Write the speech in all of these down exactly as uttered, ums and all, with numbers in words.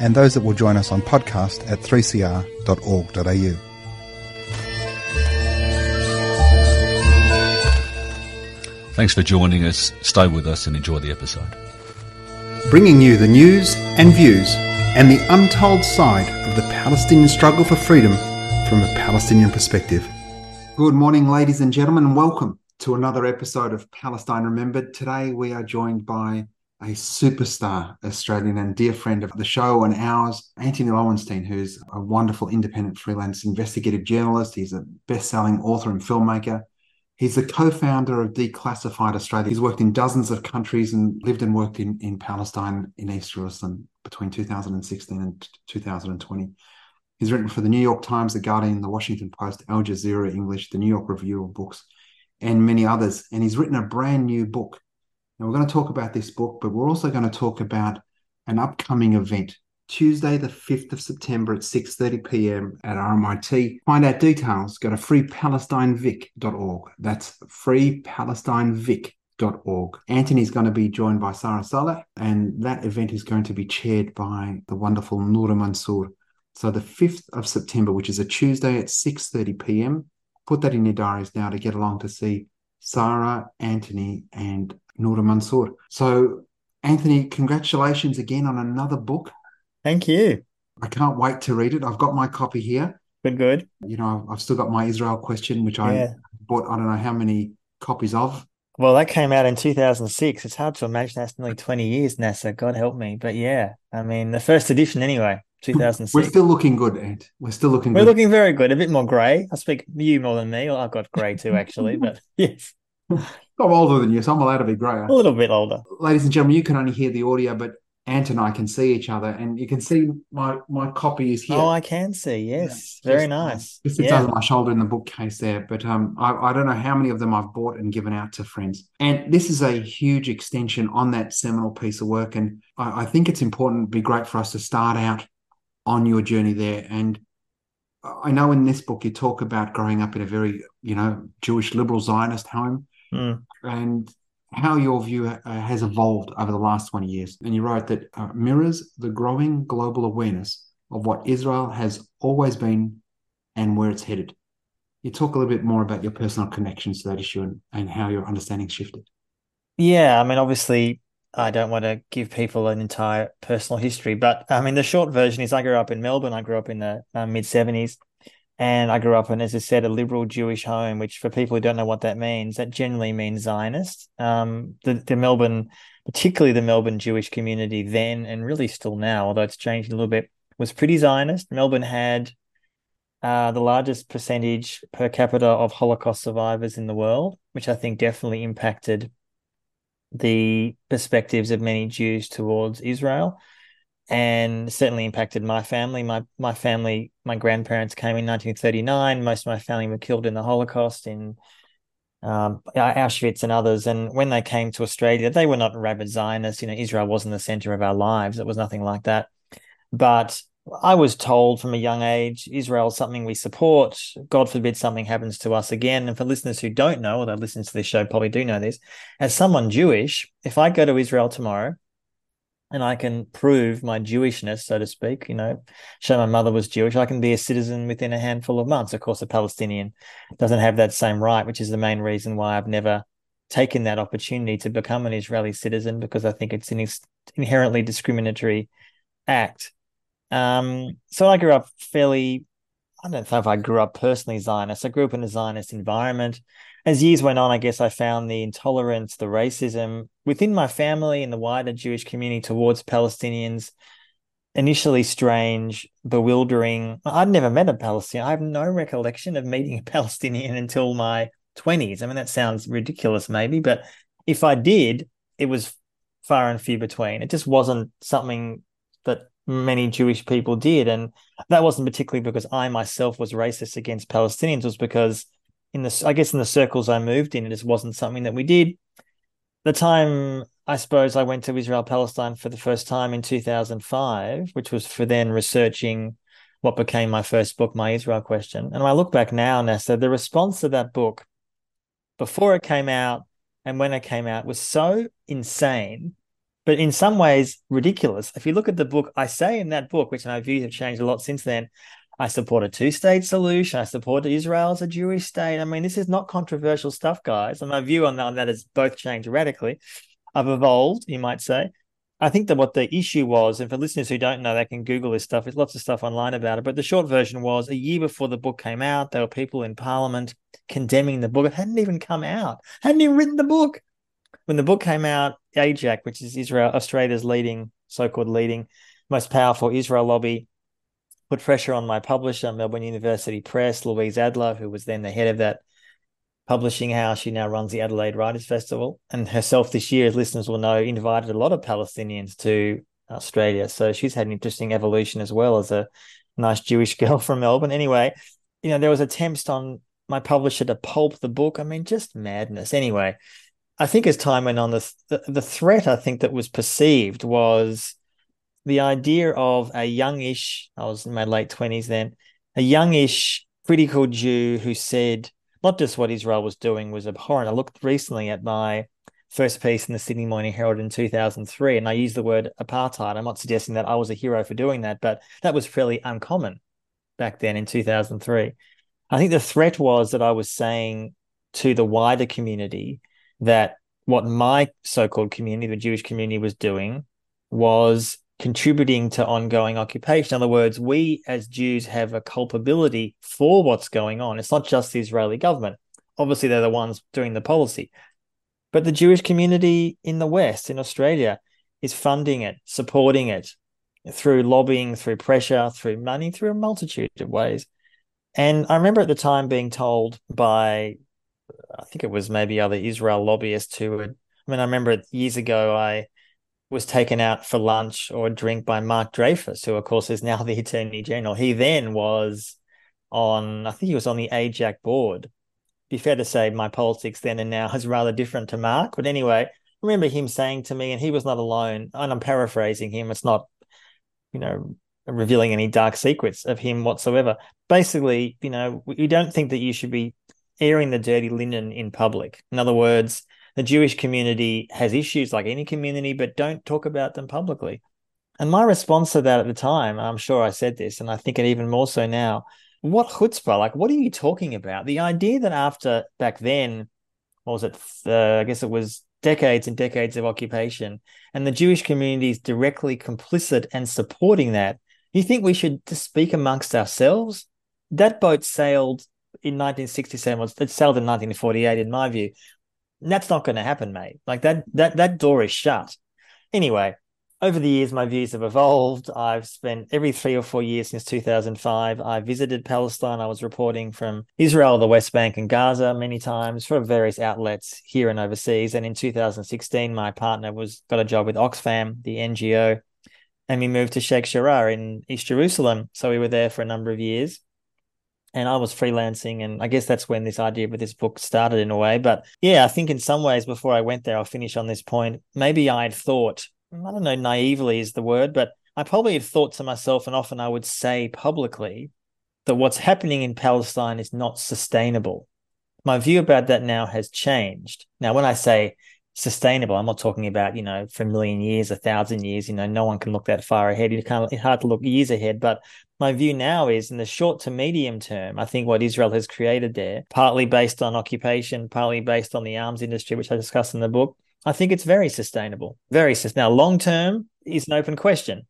and those that will join us on podcast at three c r dot org dot a u. Thanks for joining us. Stay with us and enjoy the episode. Bringing you the news and views and the untold side of the Palestinian struggle for freedom from a Palestinian perspective. Good morning, ladies and gentlemen, and welcome to another episode of Palestine Remembered. Today we are joined by a superstar Australian and dear friend of the show and ours, Antony Loewenstein, who's a wonderful independent freelance investigative journalist. He's a best-selling author and filmmaker. He's the co-founder of Declassified Australia. He's worked in dozens of countries and lived and worked in, in Palestine in East Jerusalem between two thousand sixteen and two thousand twenty. He's written for the New York Times, The Guardian, The Washington Post, Al Jazeera English, the New York Review of Books, and many others. And he's written a brand new book. Now, we're going to talk about this book, but we're also going to talk about an upcoming event, Tuesday, the fifth of September at six thirty p m at R M I T. Find out details. Go to free palestine vic dot org. That's free palestine vic dot org. Antony's going to be joined by Sarah Saleh, and that event is going to be chaired by the wonderful Noura Mansour. So the fifth of September, which is a Tuesday at six thirty p m, put that in your diaries now to get along to see Sarah, Antony, and Noura Mansour. So, Antony, congratulations again on another book. Thank you. I can't wait to read it. I've got my copy here. Good, good. You know, I've still got My Israel Question, which I yeah. bought, I don't know how many copies of. Well, that came out in two thousand six. It's hard to imagine that's nearly twenty years, NASA. God help me. But yeah, I mean, the first edition anyway. two thousand six. We're still looking good, Ant. We're still looking We're good. We're looking very good. A bit more grey. I speak you more than me. Well, I've got grey too, actually, but yes. I'm older than you, so I'm allowed to be grey. A little bit older. Ladies and gentlemen, you can only hear the audio, but Ant and I can see each other, and you can see my, my copy is here. Oh, I can see, yes. Yeah. Very just, nice. Just sits yeah. over my shoulder in the bookcase there, but um, I, I don't know how many of them I've bought and given out to friends. And this is a huge extension on that seminal piece of work, and I, I think it's important, it'd be great for us to start out on your journey there. And I know in this book you talk about growing up in a very, you know, Jewish liberal Zionist home mm. and how your view has evolved over the last twenty years. And you wrote that uh, mirrors the growing global awareness of what Israel has always been and where it's headed. You talk a little bit more about your personal connections to that issue and, and how your understanding shifted. Yeah, I mean, obviously, I don't want to give people an entire personal history, but I mean, the short version is I grew up in Melbourne. I grew up in the uh, mid-seventies, and I grew up in, as I said, a liberal Jewish home, which for people who don't know what that means, that generally means Zionist. Um, the, the Melbourne, particularly the Melbourne Jewish community then, and really still now, although it's changed a little bit, was pretty Zionist. Melbourne had uh, the largest percentage per capita of Holocaust survivors in the world, which I think definitely impacted the perspectives of many Jews towards Israel, and certainly impacted my family. My my family, my grandparents came in nineteen thirty-nine. Most of my family were killed in the Holocaust in um, Auschwitz and others. And when they came to Australia, they were not rabid Zionists. You know, Israel wasn't the center of our lives. It was nothing like that. But I was told from a young age, Israel is something we support. God forbid something happens to us again. And for listeners who don't know, although listeners to this show probably do know this, as someone Jewish, if I go to Israel tomorrow and I can prove my Jewishness, so to speak, you know, show my mother was Jewish, I can be a citizen within a handful of months. Of course, a Palestinian doesn't have that same right, which is the main reason why I've never taken that opportunity to become an Israeli citizen, because I think it's an inherently discriminatory act. Um, so I grew up fairly, I don't know if I grew up personally Zionist. I grew up in a Zionist environment. As years went on, I guess I found the intolerance, the racism within my family and the wider Jewish community towards Palestinians initially strange, bewildering. I'd never met a Palestinian. I have no recollection of meeting a Palestinian until my twenties. I mean, that sounds ridiculous maybe, but if I did, it was far and few between. It just wasn't something that many Jewish people did. And that wasn't particularly because I myself was racist against Palestinians. It was because in the, I guess in the circles I moved in, it just wasn't something that we did. The time, I suppose, I went to Israel-Palestine for the first time in two thousand five, which was for then researching what became my first book, My Israel Question. And when I look back now, Nasser, the response to that book before it came out and when it came out was so insane, but in some ways ridiculous. If you look at the book, I say in that book, which my views have changed a lot since then, I support a two-state solution. I support Israel as a Jewish state. I mean, this is not controversial stuff, guys. And my view on that, on that has both changed radically. I've evolved, you might say. I think that what the issue was, and for listeners who don't know, they can Google this stuff. There's lots of stuff online about it. But the short version was, a year before the book came out, there were people in Parliament condemning the book. It hadn't even come out. I hadn't even written the book. When the book came out, A J A C, which is Israel, Australia's leading, so-called leading, most powerful Israel lobby, put pressure on my publisher, Melbourne University Press, Louise Adler, who was then the head of that publishing house. She now runs the Adelaide Writers' Festival, and herself this year, as listeners will know, invited a lot of Palestinians to Australia. So she's had an interesting evolution as well as a nice Jewish girl from Melbourne. Anyway, you know, there was attempts on my publisher to pulp the book. I mean, just madness. Anyway, I think as time went on, the th- the threat I think that was perceived was the idea of a youngish, I was in my late twenties then, a youngish critical Jew who said, not just what Israel was doing was abhorrent. I looked recently at my first piece in the Sydney Morning Herald in two thousand three, and I used the word apartheid. I'm not suggesting that I was a hero for doing that, but that was fairly uncommon back then in two thousand three. I think the threat was that I was saying to the wider community that what my so-called community, the Jewish community, was doing was contributing to ongoing occupation. In other words, we as Jews have a culpability for what's going on. It's not just the Israeli government. Obviously, they're the ones doing the policy. But the Jewish community in the West, in Australia, is funding it, supporting it through lobbying, through pressure, through money, through a multitude of ways. And I remember at the time being told by, I think it was maybe other Israel lobbyists who would, I mean, I remember years ago, I was taken out for lunch or a drink by Mark Dreyfus, who, of course, is now the Attorney General. He then was on, I think he was on the A J A C board. Be fair to say my politics then and now is rather different to Mark. But anyway, I remember him saying to me, and he was not alone, and I'm paraphrasing him, it's not, you know, revealing any dark secrets of him whatsoever. Basically, you know, we don't think that you should be airing the dirty linen in public. In other words, the Jewish community has issues like any community, but don't talk about them publicly. And my response to that at the time, I'm sure I said this, and I think it even more so now, what chutzpah, like, what are you talking about? The idea that after, back then, what was it, uh, I guess it was decades and decades of occupation, and the Jewish community is directly complicit and supporting that, you think we should just speak amongst ourselves? That boat sailed in nineteen sixty-seven, it sailed in nineteen forty-eight, in my view. That's not going to happen, mate. Like that, that, that door is shut. Anyway, over the years, my views have evolved. I've spent every three or four years since two thousand five, I visited Palestine. I was reporting from Israel, the West Bank and Gaza many times for various outlets here and overseas. And in two thousand sixteen, my partner was got a job with Oxfam, the N G O, and we moved to Sheikh Jarrah in East Jerusalem. So we were there for a number of years. And I was freelancing, and I guess that's when this idea with this book started in a way. But yeah, I think in some ways before I went there, I'll finish on this point, maybe I had thought, I don't know, naively is the word, but I probably had thought to myself, and often I would say publicly, that what's happening in Palestine is not sustainable. My view about that now has changed. Now, when I say sustainable, I'm not talking about, you know, for a million years, a thousand years, you know, no one can look that far ahead. You can't, it's hard to look years ahead. But my view now is in the short to medium term, I think what Israel has created there, partly based on occupation, partly based on the arms industry, which I discuss in the book, I think it's very sustainable. Very sustainable. Now, long term is an open question.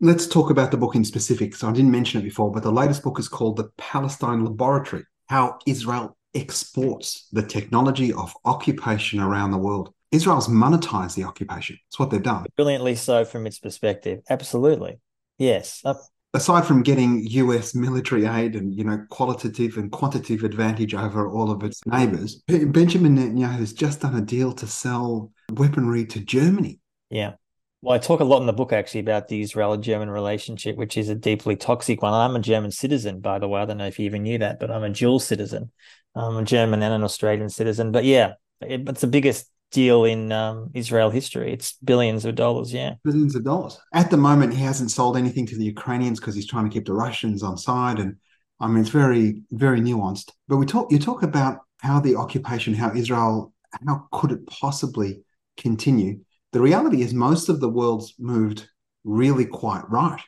Let's talk about the book in specifics. I didn't mention it before, but the latest book is called The Palestine Laboratory, How Israel Exports the Technology of Occupation Around the World. Israel's monetized the occupation. It's what they've done. Brilliantly so from its perspective. Absolutely. Yes. Uh- Aside from getting U S military aid and, you know, qualitative and quantitative advantage over all of its neighbours, Benjamin Netanyahu has just done a deal to sell weaponry to Germany. Yeah. Well, I talk a lot in the book, actually, about the Israeli-German relationship, which is a deeply toxic one. I'm a German citizen, by the way. I don't know if you even knew that, but I'm a dual citizen. I'm a German and an Australian citizen. But, yeah, it, it's the biggest deal in um, Israel history. It's billions of dollars, yeah. Billions of dollars. At the moment, he hasn't sold anything to the Ukrainians because he's trying to keep the Russians on side. And, I mean, it's very, very nuanced. But we talk. you talk about how the occupation, how Israel, how could it possibly continue? The reality is most of the world's moved really quite right.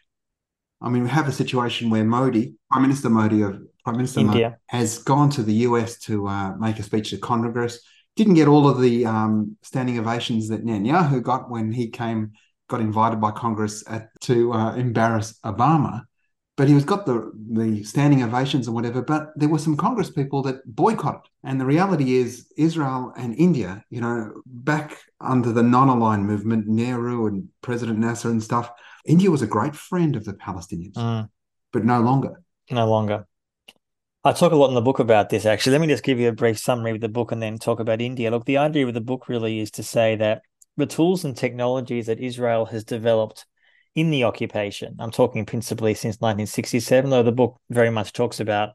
I mean, we have a situation where Modi, Prime Minister Modi of Prime Minister India. Modi has gone to the U S to uh, make a speech to Congress. Didn't get all of the um, standing ovations that Netanyahu got when he came, got invited by Congress at, to uh, embarrass Obama. But he was got the, the standing ovations and whatever, but there were some Congress people that boycotted. And the reality is Israel and India, you know, back under the non-aligned movement, Nehru and President Nasser and stuff, India was a great friend of the Palestinians, mm. but no longer. No longer. I talk a lot in the book about this, actually. Let me just give you a brief summary of the book and then talk about India. Look, the idea of the book really is to say that the tools and technologies that Israel has developed in the occupation, I'm talking principally since nineteen sixty-seven, though the book very much talks about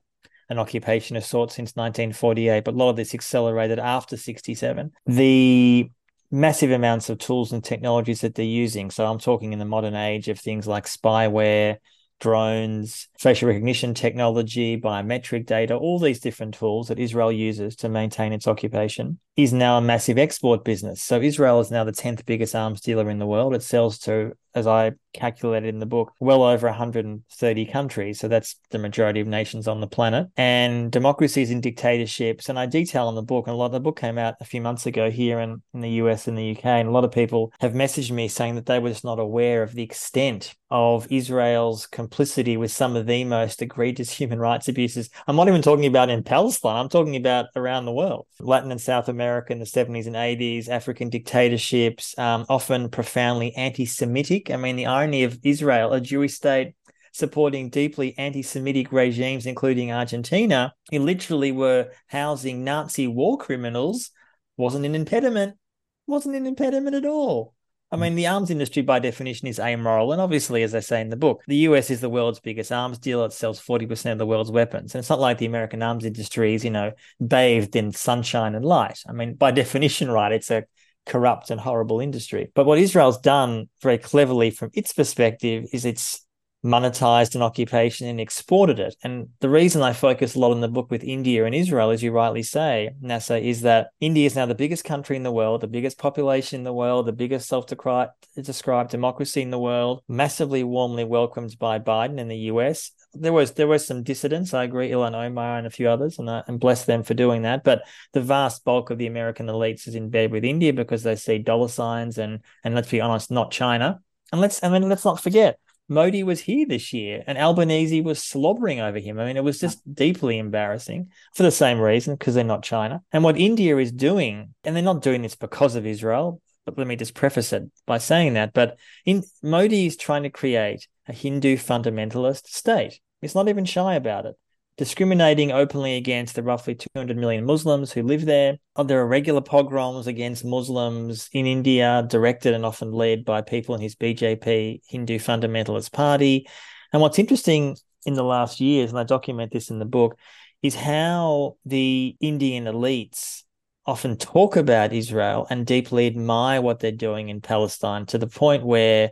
an occupation of sorts since nineteen forty-eight, but a lot of this accelerated after sixty-seven. The massive amounts of tools and technologies that they're using, so I'm talking in the modern age of things like spyware, drones, facial recognition technology, biometric data, all these different tools that Israel uses to maintain its occupation, is now a massive export business. So Israel is now the tenth biggest arms dealer in the world. It sells to, as I calculated in the book, well over one hundred thirty countries. So that's the majority of nations on the planet. And democracies and dictatorships, and I detail in the book, and a lot of the book came out a few months ago here in, in the U S and the U K, and a lot of people have messaged me saying that they were just not aware of the extent of Israel's complicity with some of the most egregious human rights abuses. I'm not even talking about in Palestine. I'm talking about around the world. Latin and South America in the seventies and eighties, African dictatorships, um, often profoundly anti-Semitic. I mean, the irony of Israel, a Jewish state supporting deeply anti-Semitic regimes, including Argentina, who literally were housing Nazi war criminals, wasn't an impediment, wasn't an impediment at all. I mean, the arms industry, by definition, is amoral. And obviously, as I say in the book, the U S is the world's biggest arms dealer. It sells forty percent of the world's weapons. And it's not like the American arms industry is, you know, bathed in sunshine and light. I mean, by definition, right, it's a corrupt and horrible industry. But what Israel's done very cleverly from its perspective is it's monetized an occupation and exported it. And the reason I focus a lot on the book with India and Israel, as you rightly say, Nasser, is that India is now the biggest country in the world, the biggest population in the world, the biggest self-described democracy in the world, massively warmly welcomed by Biden and the U S. There was there was some dissidents, I agree, Ilhan Omar and a few others, and I and bless them for doing that. But the vast bulk of the American elites is in bed with India because they see dollar signs and, and let's be honest, not China. And let's and then let's not forget, Modi was here this year and Albanese was slobbering over him. I mean, it was just deeply embarrassing for the same reason, because they're not China. And what India is doing, and they're not doing this because of Israel, but let me just preface it by saying that, but in, Modi is trying to create a Hindu fundamentalist state. It's not even shy about it. Discriminating openly against the roughly two hundred million Muslims who live there. There are regular pogroms against Muslims in India, directed and often led by people in his B J P Hindu fundamentalist party. And what's interesting in the last years, and I document this in the book, is how the Indian elites often talk about Israel and deeply admire what they're doing in Palestine, to the point where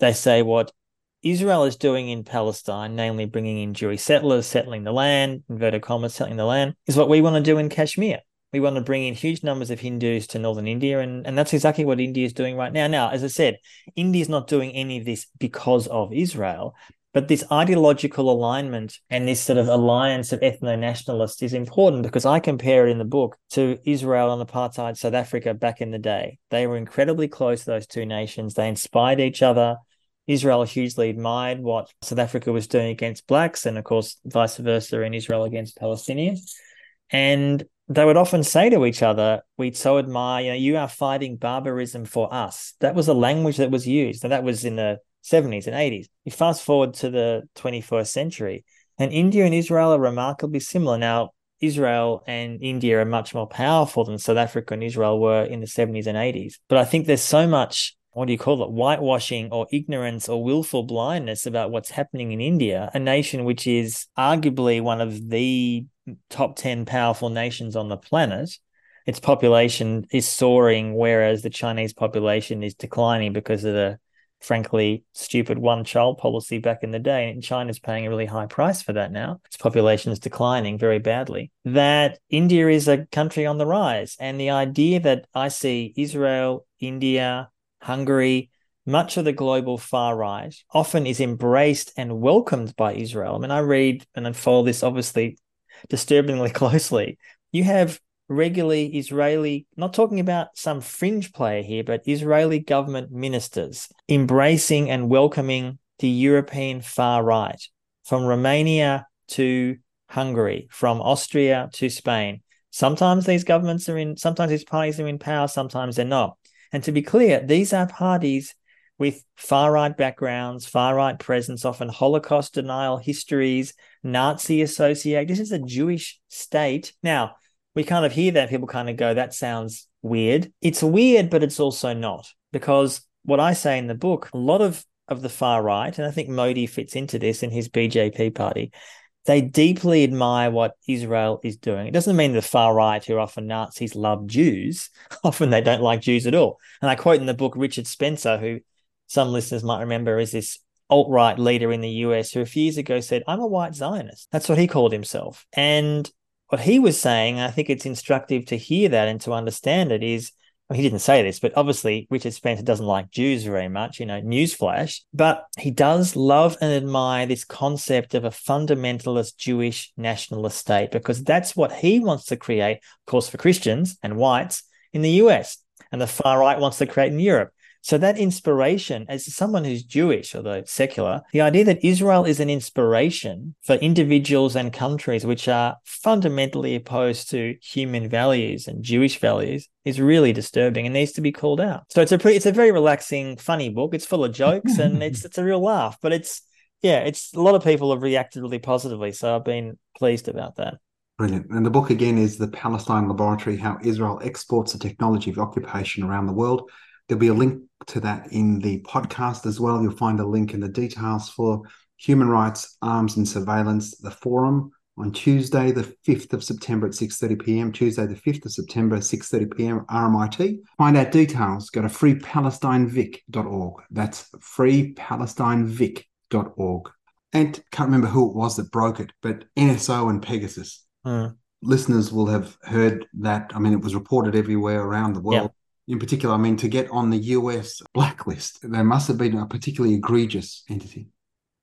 they say what Israel is doing in Palestine, namely bringing in Jewish settlers, settling the land, inverted commas, settling the land, is what we want to do in Kashmir. We want to bring in huge numbers of Hindus to northern India, and, and that's exactly what India is doing right now. Now, as I said, India is not doing any of this because of Israel, but this ideological alignment and this sort of alliance of ethno-nationalists is important, because I compare it in the book to Israel and apartheid South Africa back in the day. They were incredibly close, those two nations. They inspired each other. Israel hugely admired what South Africa was doing against blacks, and of course vice versa in Israel against Palestinians. And they would often say to each other, we so admire, you know, you are fighting barbarism for us. That was a language that was used, and that was in the seventies and eighties. You fast forward to the twenty-first century, and India and Israel are remarkably similar. Now, Israel and India are much more powerful than South Africa and Israel were in the seventies and eighties. But I think there's so much what do you call it, whitewashing or ignorance or willful blindness about what's happening in India, a nation which is arguably one of the top ten powerful nations on the planet. Its population is soaring, whereas the Chinese population is declining because of the, frankly, stupid one-child policy back in the day. And China's paying a really high price for that now. Its population is declining very badly. That India is a country on the rise. And the idea that I see Israel, India, Hungary, much of the global far right often is embraced and welcomed by Israel. I mean, I read and I follow this obviously disturbingly closely. You have regularly Israeli, not talking about some fringe player here, but Israeli government ministers embracing and welcoming the European far right, from Romania to Hungary, from Austria to Spain. Sometimes these governments are in, sometimes these parties are in power, sometimes they're not. And to be clear, these are parties with far-right backgrounds, far-right presence, often Holocaust denial histories, Nazi associate. This is a Jewish state. Now, we kind of hear that. People kind of go, that sounds weird. It's weird, but it's also not. Because what I say in the book, a lot of, of the far right, and I think Modi fits into this in his B J P party, they deeply admire what Israel is doing. It doesn't mean the far right, who are often Nazis, love Jews. Often they don't like Jews at all. And I quote in the book Richard Spencer, who some listeners might remember is this alt-right leader in the U S who a few years ago said, I'm a white Zionist. That's what he called himself. And what he was saying, I think it's instructive to hear that and to understand it is, well, he didn't say this, but obviously Richard Spencer doesn't like Jews very much, you know, newsflash, but he does love and admire this concept of a fundamentalist Jewish nationalist state, because that's what he wants to create, of course, for Christians and whites in the U S, and the far right wants to create in Europe. So that inspiration, as someone who's Jewish, although secular, the idea that Israel is an inspiration for individuals and countries which are fundamentally opposed to human values and Jewish values is really disturbing and needs to be called out. So it's a pretty, it's a very relaxing, funny book. It's full of jokes and it's it's a real laugh. But it's, yeah, it's a lot of people have reacted really positively. So I've been pleased about that. Brilliant. And the book, again, is The Palestine Laboratory, How Israel Exports the Technology of Occupation Around the World. There'll be a link to that in the podcast as well. You'll find a link in the details for Human Rights, Arms and Surveillance, the forum on Tuesday, the fifth of September at six thirty p.m. Tuesday, the fifth of September, six thirty p.m. R M I T. Find out details. Go to free palestine vic dot org. That's free palestine vic dot org. And can't remember who it was that broke it, but N S O and Pegasus. Mm. Listeners will have heard that. I mean, it was reported everywhere around the world. Yeah. In particular, I mean, to get on the U S blacklist, they must have been a particularly egregious entity.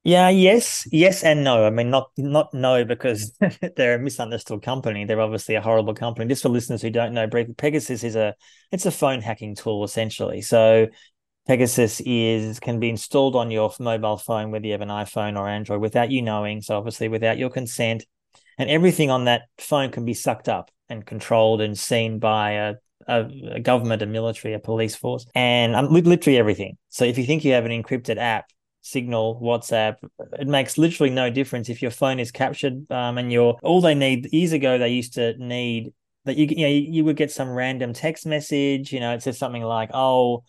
Yeah, yes, yes and no. I mean, not not no, because they're a misunderstood company. They're obviously a horrible company. Just for listeners who don't know, Pegasus is a it's a phone hacking tool, essentially. So Pegasus is can be installed on your mobile phone, whether you have an iPhone or Android, without you knowing, so obviously without your consent. And everything on that phone can be sucked up and controlled and seen by a a government, a military, a police force, and um, literally everything. So if you think you have an encrypted app, Signal, WhatsApp, it makes literally no difference if your phone is captured. Um, and your all they need years ago they used to need that you you know you, you would get some random text message. You know, it says something like, "Oh,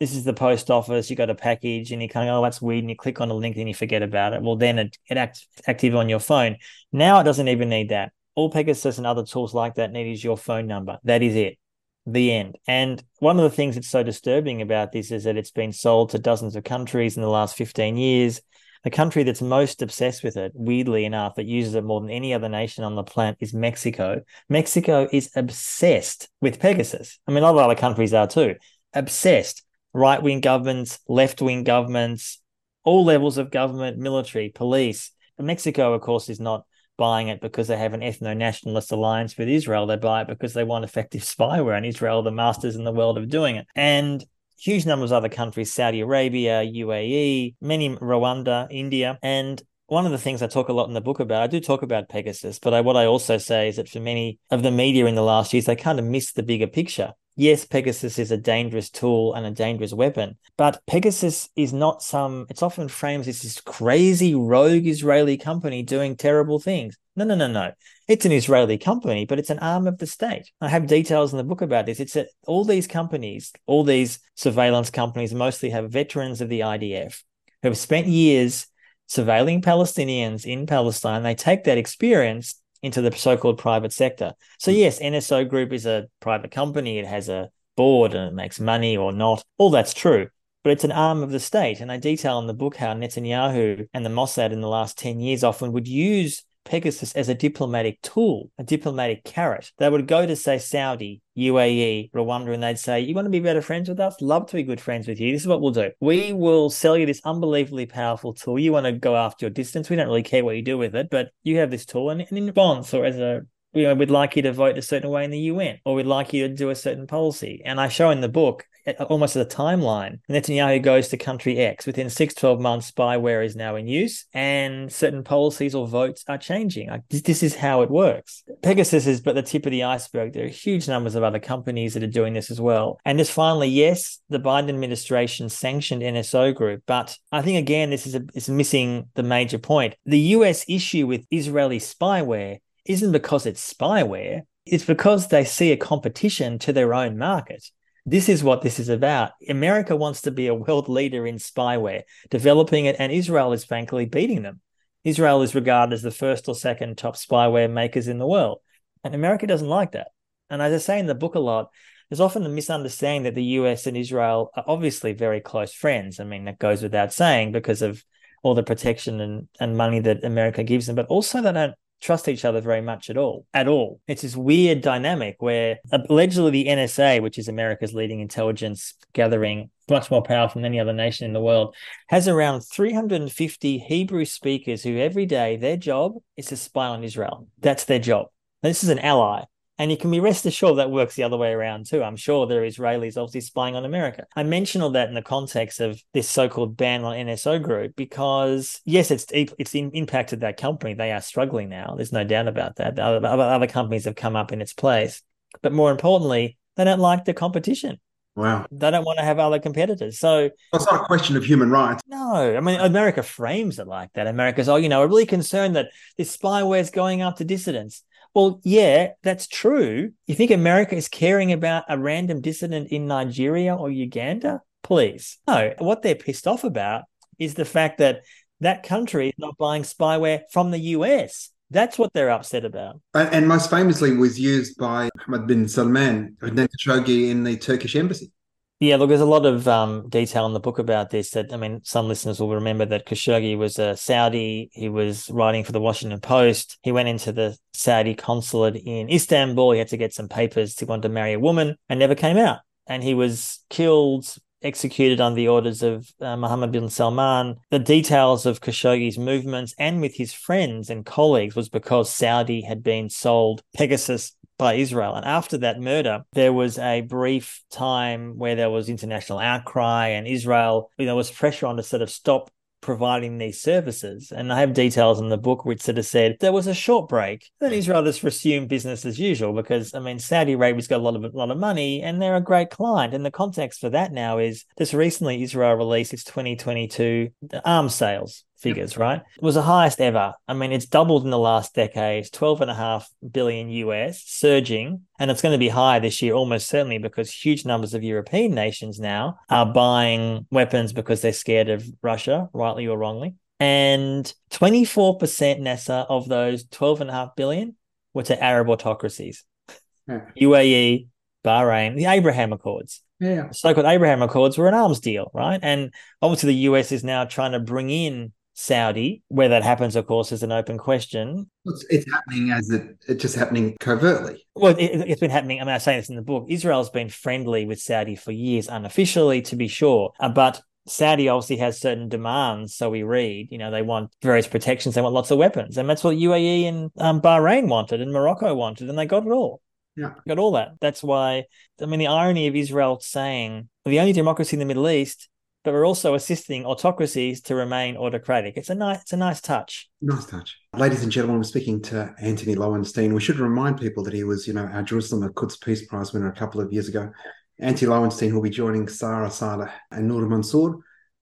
this is the post office. You got a package," and you kind of, "Oh, that's weird," and you click on the link and you forget about it. Well, then it it acts active on your phone. Now it doesn't even need that. All Pegasus and other tools like that need is your phone number. That is it. The end. And one of the things that's so disturbing about this is that it's been sold to dozens of countries in the last fifteen years. The country that's most obsessed with it, weirdly enough, that uses it more than any other nation on the planet is Mexico. Mexico is obsessed with Pegasus. I mean, a lot of other countries are too. Obsessed. Right-wing governments, left-wing governments, all levels of government, military, police. But Mexico, of course, is not buying it because they have an ethno-nationalist alliance with Israel. They buy it because they want effective spyware, and Israel are the masters in the world of doing it. And huge numbers of other countries, Saudi Arabia, U A E, many, Rwanda, India. And one of the things I talk a lot in the book about, I do talk about Pegasus, but I, what I also say is that for many of the media in the last years, they kind of miss the bigger picture. yes, Pegasus is a dangerous tool and a dangerous weapon, but Pegasus is not some, it's often framed as this crazy rogue Israeli company doing terrible things. No, no, no, no. It's an Israeli company, but it's an arm of the state. I have details in the book about this. It's that all these companies, all these surveillance companies mostly have veterans of the I D F who have spent years surveilling Palestinians in Palestine. They take that experience into the so-called private sector. So yes, N S O Group is a private company. It has a board and it makes money or not. All that's true, but it's an arm of the state. And I detail in the book how Netanyahu and the Mossad in the last ten years often would use Pegasus as a diplomatic tool, a diplomatic carrot. They would go to, say, Saudi, U A E, Rwanda, and they'd say, you want to be better friends with us? Love to be good friends with you. This is what we'll do. We will sell you this unbelievably powerful tool. You want to go after your distance. We don't really care what you do with it, but you have this tool. And, and in response, or as a, you know, we'd like you to vote a certain way in the U N, or we'd like you to do a certain policy. And I show in the book, almost as a timeline, Netanyahu goes to country X. Within six to twelve months, spyware is now in use and certain policies or votes are changing. Like, this is how it works. Pegasus is but the tip of the iceberg. There are huge numbers of other companies that are doing this as well. And just finally, yes, the Biden administration sanctioned N S O Group, but I think, again, this is, a, is missing the major point. The U S issue with Israeli spyware isn't because it's spyware. It's because they see a competition to their own market. This is what this is about. America wants to be a world leader in spyware, developing it, and Israel is frankly beating them. Israel is regarded as the first or second top spyware makers in the world, and America doesn't like that. And as I say in the book a lot, there's often a misunderstanding that the U S and Israel are obviously very close friends. I mean, that goes without saying because of all the protection and, and money that America gives them, but also they don't trust each other very much at all, at all. It's this weird dynamic where allegedly the N S A, which is America's leading intelligence gathering, much more powerful than any other nation in the world, has around three hundred fifty Hebrew speakers who every day, their job is to spy on Israel. That's their job. Now, this is an ally. And you can be rest assured that works the other way around too. I'm sure there are Israelis obviously spying on America. I mention all that in the context of this so-called ban on N S O Group because, yes, it's it's impacted that company. They are struggling now. There's no doubt about that. Other, other companies have come up in its place. But more importantly, they don't like the competition. Wow. They don't want to have other competitors. So it's not a question of human rights. No. I mean, America frames it like that. America's, oh, you know, we're really concerned that this spyware is going after dissidents. Well, yeah, that's true. You think America is caring about a random dissident in Nigeria or Uganda? Please. No, what they're pissed off about is the fact that that country is not buying spyware from the U S. That's what they're upset about. And most famously was used by Mohammed bin Salman, Khashoggi in the Turkish embassy. Yeah, look, there's a lot of um, detail in the book about this that, I mean, some listeners will remember that Khashoggi was a Saudi. He was writing for the Washington Post. He went into the Saudi consulate in Istanbul. He had to get some papers. He wanted to marry a woman and never came out. And he was killed, executed under the orders of uh, Mohammed bin Salman. The details of Khashoggi's movements and with his friends and colleagues was because Saudi had been sold Pegasus by Israel. And after that murder, there was a brief time where there was international outcry and Israel, you know, was pressure on to sort of stop providing these services. And I have details in the book which sort of said there was a short break. Then Israel just resumed business as usual because, I mean, Saudi Arabia's got a lot of, a lot of money and they're a great client. And the context for that now is just recently Israel released its twenty twenty-two arms sales figures, right? It was the highest ever. I mean, it's doubled in the last decade, twelve and a half billion U S, surging, and it's going to be higher this year, almost certainly, because huge numbers of European nations now are buying weapons because they're scared of Russia, rightly or wrongly. And twenty-four percent, Nasser, of those twelve and a half billion were to Arab autocracies, yeah. U A E, Bahrain, the Abraham Accords. Yeah. The so-called Abraham Accords were an arms deal, right? And obviously the U S is now trying to bring in Saudi. Where that happens, of course, is an open question. It's, it's happening as it, it's just happening covertly. Well, it, it's been happening. I mean, I say this in the book. Israel's been friendly with Saudi for years, unofficially, to be sure. Uh, but Saudi obviously has certain demands, so we read, you know, they want various protections, they want lots of weapons. And that's what U A E and um, Bahrain wanted and Morocco wanted, and they got it all. Yeah, got all that. That's why, I mean, the irony of Israel saying, well, the only democracy in the Middle East but we're also assisting autocracies to remain autocratic. It's a nice, it's a nice touch. Nice touch. Ladies and gentlemen, we're speaking to Antony Loewenstein. We should remind people that he was, you know, our Jerusalem Al-Quds Peace Prize winner a couple of years ago. Antony Loewenstein will be joining Sarah Saleh and Noura Mansour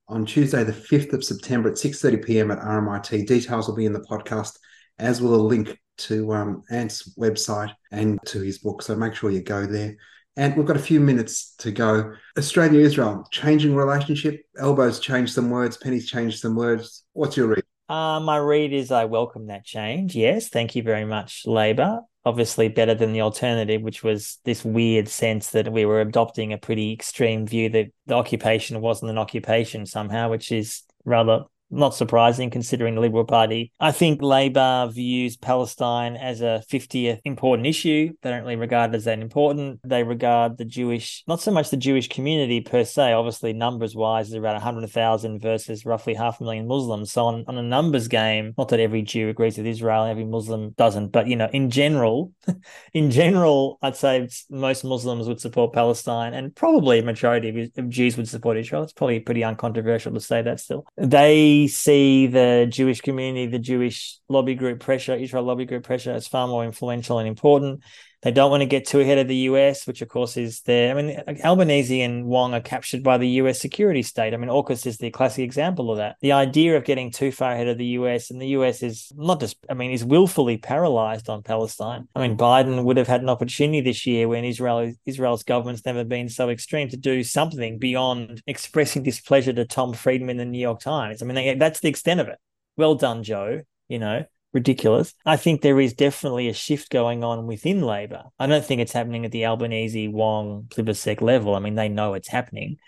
on Tuesday, the fifth of September at six thirty p.m. at R M I T. Details will be in the podcast, as will a link to um, Ant's website and to his book. So make sure you go there. And we've got a few minutes to go. Australia-Israel, changing relationship. Elbows changed some words. Pennies changed some words. What's your read? Uh, my read is I welcome that change. Yes, thank you very much, Labor. Obviously better than the alternative, which was this weird sense that we were adopting a pretty extreme view that the occupation wasn't an occupation somehow, which is rather not surprising considering the Liberal Party. I think Labor views Palestine as a fiftieth important issue. They don't really regard it as that important. They regard the Jewish, not so much the Jewish community per se, obviously numbers-wise is about one hundred thousand versus roughly half a million Muslims. So on, on a numbers game, not that every Jew agrees with Israel and every Muslim doesn't, but, you know, in general, in general, I'd say most Muslims would support Palestine and probably a majority of Jews would support Israel. It's probably pretty uncontroversial to say that still. They see the Jewish community, the Jewish lobby group pressure, Israel lobby group pressure is far more influential and important. They don't want to get too ahead of the U S, which of course is there. I mean, Albanese and Wong are captured by the U S security state. I mean, AUKUS is the classic example of that. The idea of getting too far ahead of the U S, and the U S is not just, I mean, is willfully paralyzed on Palestine. I mean, Biden would have had an opportunity this year when Israel, Israel's government's never been so extreme to do something beyond expressing displeasure to Tom Friedman in the New York Times. I mean, that's the extent of it. Well done, Joe, you know. Ridiculous. I think there is definitely a shift going on within Labor. I don't think it's happening at the Albanese, Wong, Plibersek level. I mean, they know it's happening.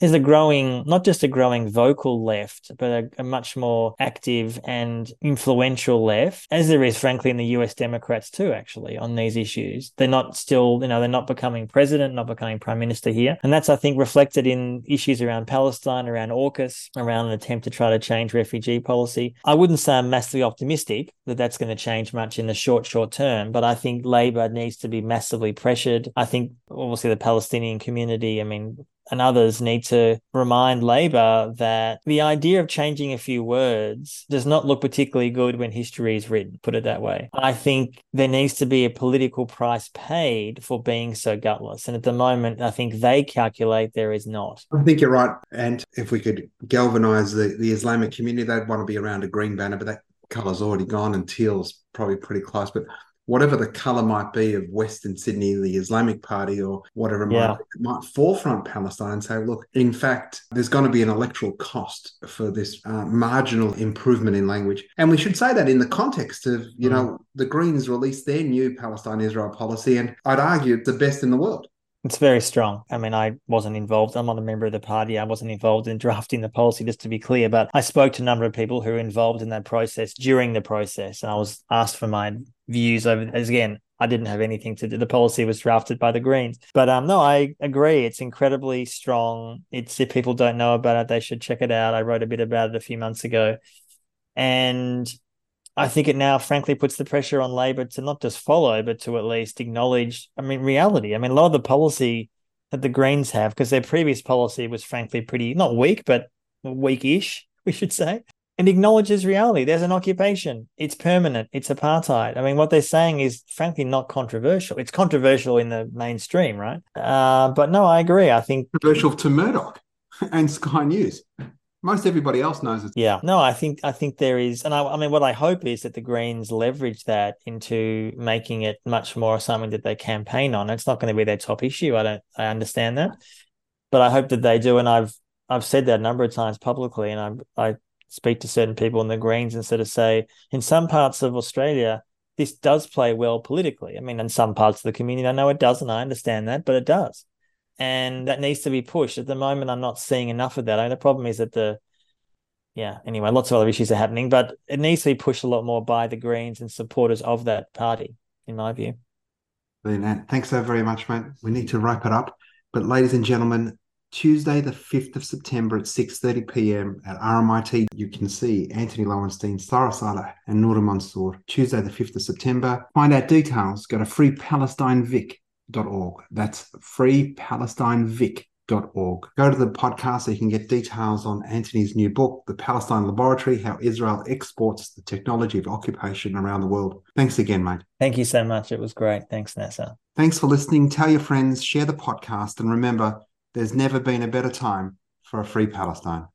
There's a growing, not just a growing vocal left, but a, a much more active and influential left, as there is, frankly, in the U S Democrats too, actually, on these issues. They're not still, you know, they're not becoming president, not becoming prime minister here. And that's, I think, reflected in issues around Palestine, around AUKUS, around an attempt to try to change refugee policy. I wouldn't say I'm massively optimistic that that's going to change much in the short, short term, but I think Labor needs to be massively pressured. I think, obviously, the Palestinian community, I mean, and others need to remind Labor that the idea of changing a few words does not look particularly good when history is written, put it that way. I think there needs to be a political price paid for being so gutless. And at the moment, I think they calculate there is not. I think you're right. And if we could galvanise the, the Islamic community, they'd want to be around a green banner, but that colour's already gone and teal's probably pretty close. But whatever the colour might be of Western Sydney, the Islamic Party or whatever, yeah. might, might forefront Palestine and say, look, in fact, there's going to be an electoral cost for this uh, marginal improvement in language. And we should say that in the context of, you mm. know, the Greens released their new Palestine-Israel policy, and I'd argue it's the best in the world. It's very strong. I mean, I wasn't involved. I'm not a member of the party. I wasn't involved in drafting the policy, just to be clear. But I spoke to a number of people who were involved in that process during the process. And I was asked for my views over, as again, I didn't have anything to do. The policy was drafted by the Greens. But um, no, I agree. It's incredibly strong. It's, if people don't know about it, they should check it out. I wrote a bit about it a few months ago. And I think it now, frankly, puts the pressure on Labor to not just follow, but to at least acknowledge, I mean, reality. I mean, a lot of the policy that the Greens have, because their previous policy was, frankly, pretty, not weak, but weak-ish, we should say, and acknowledges reality. There's an occupation. It's permanent. It's apartheid. I mean, what they're saying is, frankly, not controversial. It's controversial in the mainstream, right? Uh, but no, I agree. I think... Controversial to Murdoch and Sky News. Most everybody else knows it. Yeah. No, I think I think there is. And I, I mean, what I hope is that the Greens leverage that into making it much more something that they campaign on. It's not going to be their top issue. I don't, I understand that. But I hope that they do. And I've I've said that a number of times publicly. And I, I speak to certain people in the Greens and sort of say, in some parts of Australia, this does play well politically. I mean, in some parts of the community, I know it doesn't. I understand that, but it does. And that needs to be pushed. At the moment, I'm not seeing enough of that. I mean, the problem is that the, yeah, anyway, lots of other issues are happening, but it needs to be pushed a lot more by the Greens and supporters of that party, in my view. Brilliant. Thanks so very much, mate. We need to wrap it up. But ladies and gentlemen, Tuesday, the fifth of September at six thirty p.m. at R M I T, you can see Antony Loewenstein, Sarah Saleh and Noura Mansour. Tuesday, the fifth of September. Find out details. Go to free palestine vic dot org. That's free palestine vic dot org. freepalestine vic dot org. Go to the podcast so you can get details on Antony's new book, The Palestine Laboratory, How Israel Exports the Technology of Occupation Around the World. Thanks again, mate. Thank you so much. It was great. Thanks, Nasser. Thanks for listening. Tell your friends, share the podcast, and remember, there's never been a better time for a free Palestine.